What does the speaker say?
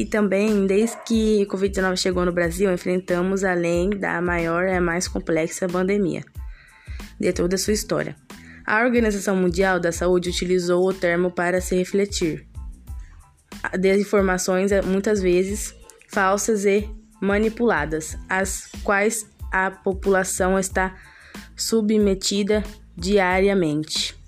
E também, desde que o Covid-19 chegou no Brasil, enfrentamos, além da maior e mais complexa pandemia de toda a sua história. A Organização Mundial da Saúde utilizou o termo para se refletir. Desinformações, muitas vezes, falsas e manipuladas, às quais a população está submetida diariamente.